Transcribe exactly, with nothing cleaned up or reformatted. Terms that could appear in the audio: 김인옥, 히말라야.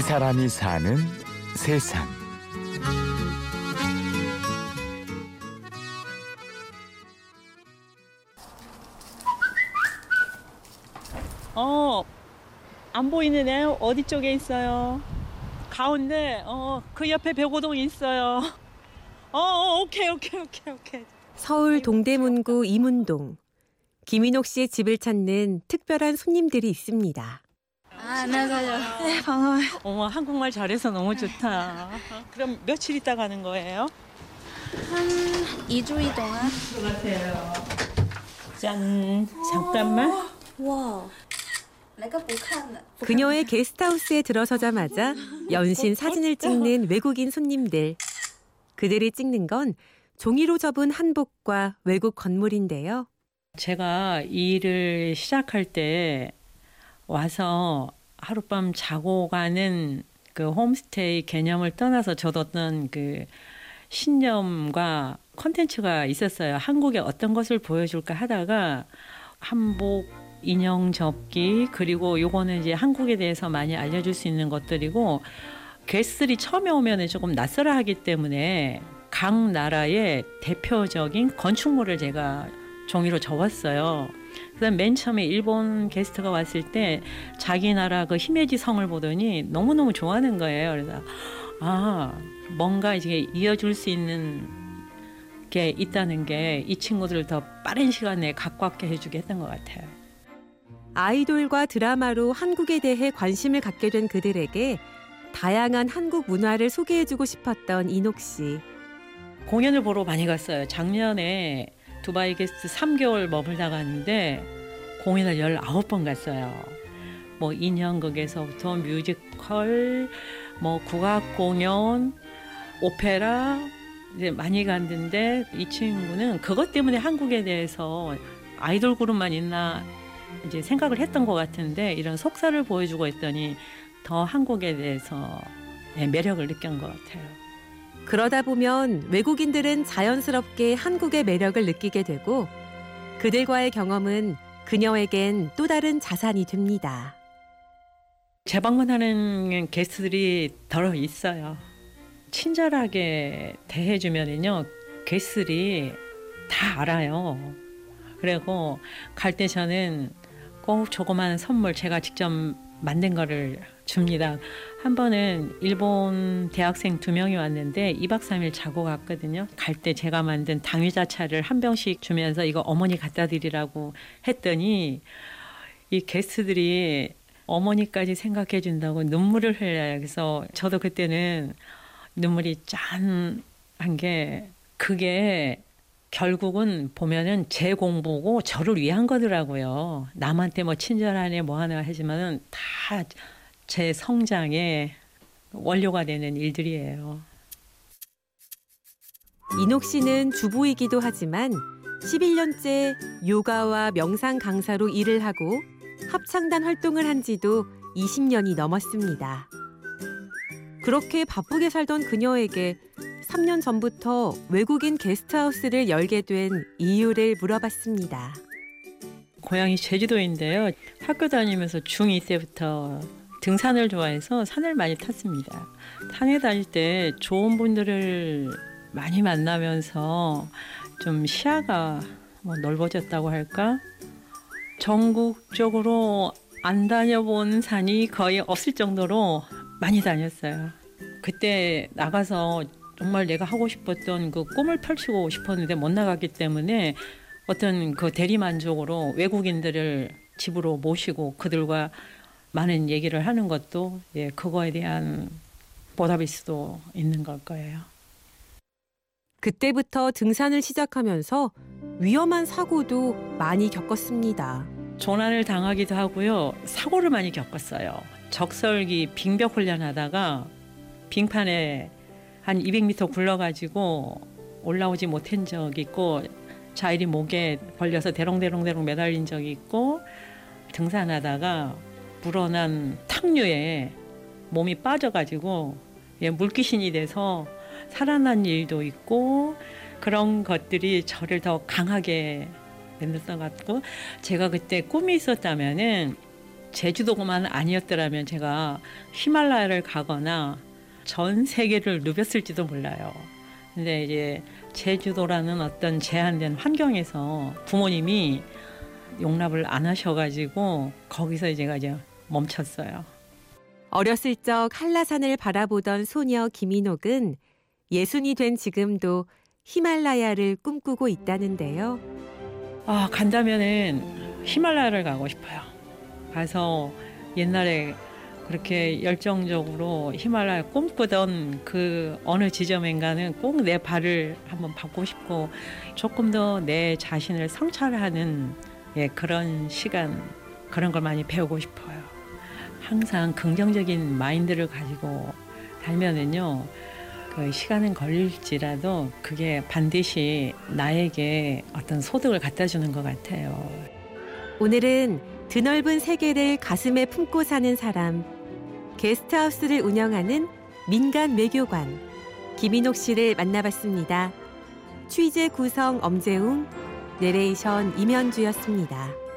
이 사람이 사는 세상. 어, 안 보이는 애 어디 쪽에 있어요? 가운데, 어, 그 옆에 벽오동이 있어요. 어, 어, 오케이, 오케이, 오케이, 오케이. 서울 동대문구 이문동. 김인옥 씨의 집을 찾는 특별한 손님들이 있습니다. 아, 안녕하세요. 네, 반가워요. 어머, 한국말 잘해서 너무 좋다. 그럼 며칠 있다 가는 거예요? 한 이 주일 동안. 들어가세요. 짠, 잠깐만. 와. 내가 못 칸다. 그녀의 게스트하우스에 들어서자마자 연신 사진을 찍는 외국인 손님들. 그들이 찍는 건 종이로 접은 한복과 외국 건물인데요. 제가 이 일을 시작할 때 와서 하룻밤 자고 가는 그 홈스테이 개념을 떠나서 저도 어떤 그 신념과 콘텐츠가 있었어요. 한국에 어떤 것을 보여줄까 하다가 한복, 인형 접기, 그리고 요거는 이제 한국에 대해서 많이 알려줄 수 있는 것들이고, 게스트들이 처음에 오면은 조금 낯설어 하기 때문에 각 나라의 대표적인 건축물을 제가 종이로 접었어요. 그다음 맨 처음에 일본 게스트가 왔을 때 자기 나라 그 히메지 성을 보더니 너무너무 좋아하는 거예요. 그래서 아, 뭔가 이제 이어줄 수 있는 게 있다는 게 이 친구들을 더 빠른 시간에 각광하게 해주게 했던 것 같아요. 아이돌과 드라마로 한국에 대해 관심을 갖게 된 그들에게 다양한 한국 문화를 소개해주고 싶었던 인옥 씨. 공연을 보러 많이 갔어요. 작년에 두바이 게스트 삼 개월 머물다 갔는데 공연을 열아홉 번 갔어요. 뭐 인형극에서부터 뮤지컬, 뭐 국악 공연, 오페라 이제 많이 갔는데 이 친구는 그것 때문에 한국에 대해서 아이돌 그룹만 있나 이제 생각을 했던 것 같은데 이런 속사를 보여주고 있더니 더 한국에 대해서 매력을 느낀 것 같아요. 그러다 보면 외국인들은 자연스럽게 한국의 매력을 느끼게 되고 그들과의 경험은 그녀에겐 또 다른 자산이 됩니다. 재방문하는 게스트들이 더러 있어요. 친절하게 대해주면은요, 게스트들이 다 알아요. 그리고 갈 때 저는 꼭 조그만 선물 제가 직접 만든 거를 줍니다. 한 번은 일본 대학생 두 명이 왔는데 이 박 삼 일 자고 갔거든요. 갈 때 제가 만든 당위자차를 한 병씩 주면서 이거 어머니 갖다 드리라고 했더니 이 게스트들이 어머니까지 생각해 준다고 눈물을 흘려요. 그래서 저도 그때는 눈물이 짠한 게 그게 결국은 보면은 제 공부고 저를 위한 거더라고요. 남한테 뭐 친절하네 뭐 하나 하지만은 다 제 성장의 원료가 되는 일들이에요. 인옥 씨는 주부이기도 하지만 십일 년째 요가와 명상 강사로 일을 하고 합창단 활동을 한 지도 이십 년이 넘었습니다. 그렇게 바쁘게 살던 그녀에게 삼 년 전부터 외국인 게스트하우스를 열게 된 이유를 물어봤습니다. 고향이 제주도인데요. 학교 다니면서 중이 때부터 등산을 좋아해서 산을 많이 탔습니다. 산에 다닐 때 좋은 분들을 많이 만나면서 좀 시야가 뭐 넓어졌다고 할까? 전국적으로 안 다녀본 산이 거의 없을 정도로 많이 다녔어요. 그때 나가서 정말 내가 하고 싶었던 그 꿈을 펼치고 싶었는데 못 나갔기 때문에 어떤 그 대리만족으로 외국인들을 집으로 모시고 그들과 많은 얘기를 하는 것도 예, 그거에 대한 보답일 수도 있는 걸 거예요. 그때부터 등산을 시작하면서 위험한 사고도 많이 겪었습니다. 조난을 당하기도 하고요. 사고를 많이 겪었어요. 적설기 빙벽 훈련하다가 빙판에 한 이백 미터 굴러가지고 올라오지 못한 적이 있고 자일이 목에 걸려서 대롱대롱대롱 매달린 적이 있고 등산하다가 불어난 탕류에 몸이 빠져가지고 물귀신이 돼서 살아난 일도 있고 그런 것들이 저를 더 강하게 만들었던 것 같고 제가 그때 꿈이 있었다면은 제주도만 아니었더라면 제가 히말라야를 가거나 전 세계를 누볐을지도 몰라요. 근데 이제 제주도라는 어떤 제한된 환경에서 부모님이 용납을 안 하셔가지고 거기서 이제 제가 이제 멈췄어요. 어렸을 적 한라산을 바라보던 소녀 김인옥은 예순이 된 지금도 히말라야를 꿈꾸고 있다는데요. 아, 간다면은 히말라야를 가고 싶어요. 가서 옛날에 그렇게 열정적으로 히말라야 꿈꾸던 그 어느 지점인가는 꼭 내 발을 한번 밟고 싶고 조금 더 내 자신을 성찰하는, 예, 그런 시간, 그런 걸 많이 배우고 싶어요. 항상 긍정적인 마인드를 가지고 달면은요, 그 시간은 걸릴지라도 그게 반드시 나에게 어떤 소득을 갖다 주는 것 같아요. 오늘은 드넓은 세계를 가슴에 품고 사는 사람, 게스트하우스를 운영하는 민간 외교관 김인옥 씨를 만나봤습니다. 취재 구성 엄재웅, 내레이션 임현주였습니다.